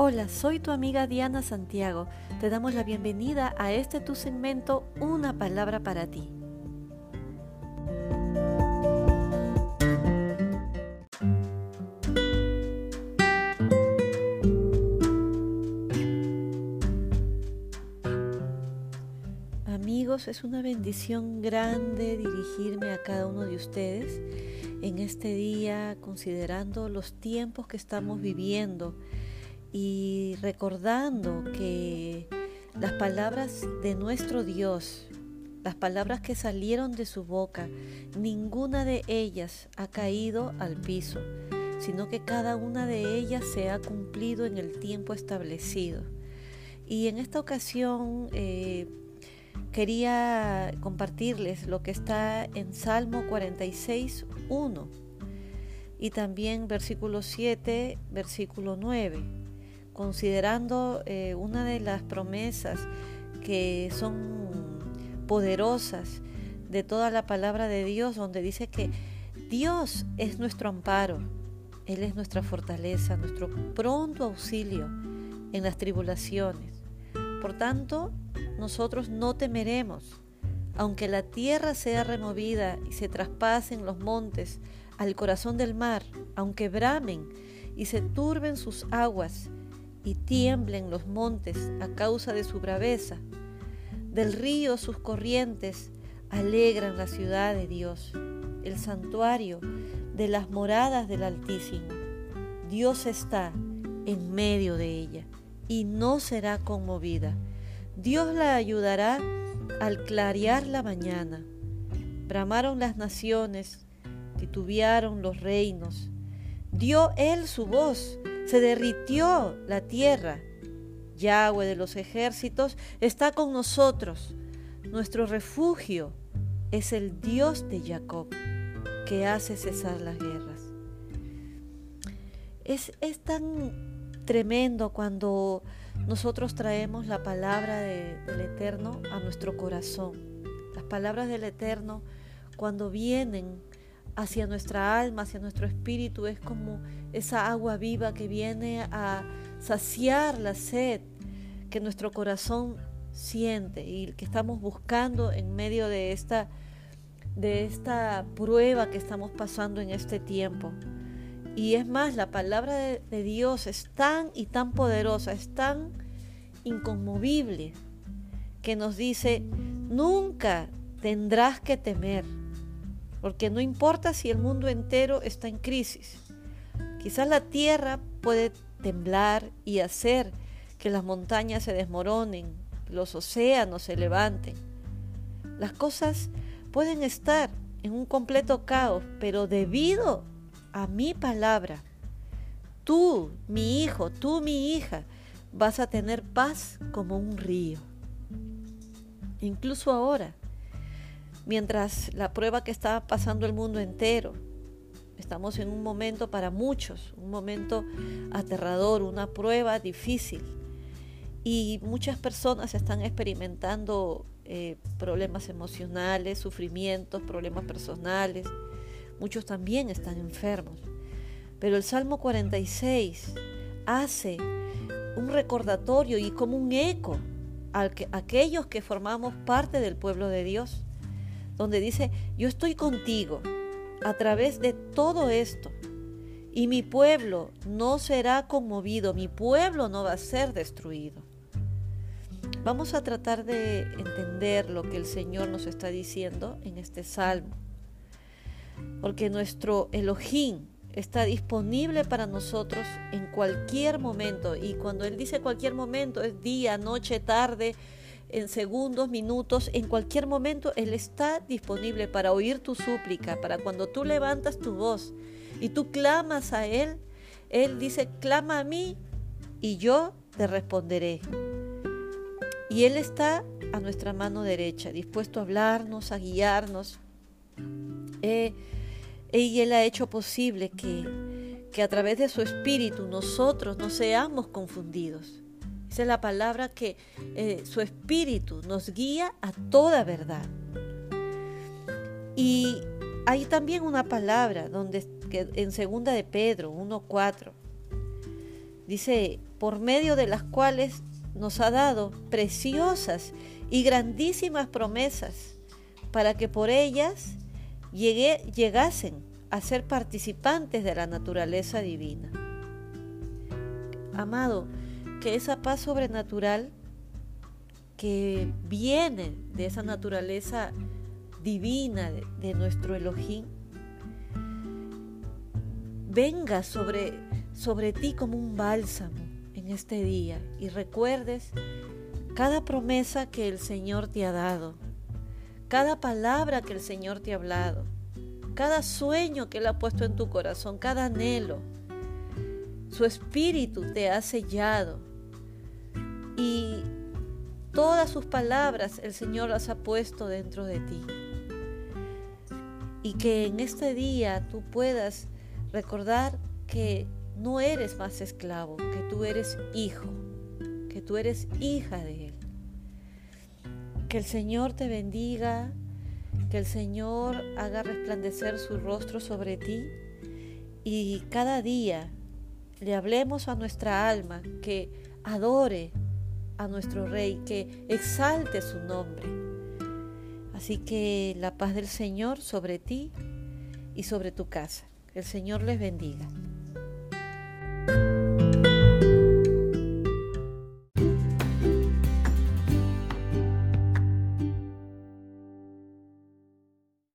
Hola, soy tu amiga Diana Santiago. Te damos la bienvenida a este tu segmento, Una Palabra para Ti. Amigos, es una bendición grande dirigirme a cada uno de ustedes en este día, considerando los tiempos que estamos viviendo. Y recordando que las palabras de nuestro Dios, las palabras que salieron de su boca, ninguna de ellas ha caído al piso, sino que cada una de ellas se ha cumplido en el tiempo establecido. Y en esta ocasión quería compartirles lo que está en Salmo 46, 1 y también versículo 7, versículo 9. Considerando una de las promesas que son poderosas de toda la palabra de Dios, donde dice que Dios es nuestro amparo, Él es nuestra fortaleza, nuestro pronto auxilio en las tribulaciones. Por tanto, nosotros no temeremos, aunque la tierra sea removida y se traspasen los montes al corazón del mar, aunque bramen y se turben sus aguas, y tiemblen los montes a causa de su braveza. Del río sus corrientes alegran la ciudad de Dios, el santuario de las moradas del Altísimo. Dios está en medio de ella y no será conmovida. Dios la ayudará al clarear la mañana. Bramaron las naciones, titubearon los reinos. Dio él su voz, se derritió la tierra. Yahweh de los ejércitos está con nosotros. Nuestro refugio es el Dios de Jacob, que hace cesar las guerras. Es tan tremendo cuando nosotros traemos la palabra del Eterno a nuestro corazón. Las palabras del Eterno, cuando vienen hacia nuestra alma, hacia nuestro espíritu, es como esa agua viva que viene a saciar la sed que nuestro corazón siente y que estamos buscando en medio de esta prueba que estamos pasando en este tiempo. Y es más, la palabra de Dios es tan y tan poderosa, es tan inconmovible, que nos dice, nunca tendrás que temer. Porque no importa si el mundo entero está en crisis. Quizás la tierra puede temblar y hacer que las montañas se desmoronen, los océanos se levanten. Las cosas pueden estar en un completo caos, pero debido a mi palabra, tú, mi hijo, tú, mi hija, vas a tener paz como un río. Incluso ahora, mientras la prueba que está pasando el mundo entero, estamos en un momento para muchos, un momento aterrador, una prueba difícil. Y muchas personas están experimentando problemas emocionales, sufrimientos, problemas personales. Muchos también están enfermos. Pero el Salmo 46 hace un recordatorio y como un eco a aquellos que formamos parte del pueblo de Dios, donde dice, yo estoy contigo a través de todo esto y mi pueblo no será conmovido, mi pueblo no va a ser destruido. Vamos a tratar de entender lo que el Señor nos está diciendo en este salmo, porque nuestro Elohim está disponible para nosotros en cualquier momento, y cuando Él dice cualquier momento es día, noche, tarde, en segundos, minutos, en cualquier momento Él está disponible para oír tu súplica, para cuando tú levantas tu voz y tú clamas a Él, Él dice, clama a mí y yo te responderé. Y Él está a nuestra mano derecha, dispuesto a hablarnos, a guiarnos. Y Él ha hecho posible que a través de su espíritu nosotros no seamos confundidos. Esa es la palabra que su espíritu nos guía a toda verdad. Y hay también una palabra que en 2 de Pedro 1:4 dice, por medio de las cuales nos ha dado preciosas y grandísimas promesas, para que por ellas llegasen a ser participantes de la naturaleza divina. Amado, que esa paz sobrenatural que viene de esa naturaleza divina de nuestro Elohim venga sobre ti como un bálsamo en este día, y recuerdes cada promesa que el Señor te ha dado, cada palabra que el Señor te ha hablado, cada sueño que Él ha puesto en tu corazón, cada anhelo. Su espíritu te ha sellado y todas sus palabras el Señor las ha puesto dentro de ti. Y que en este día tú puedas recordar que no eres más esclavo, que tú eres hijo, que tú eres hija de Él. Que el Señor te bendiga, que el Señor haga resplandecer su rostro sobre ti, y cada día le hablemos a nuestra alma que adore a nuestro Rey, que exalte su nombre. Así que la paz del Señor sobre ti y sobre tu casa. Que el Señor les bendiga.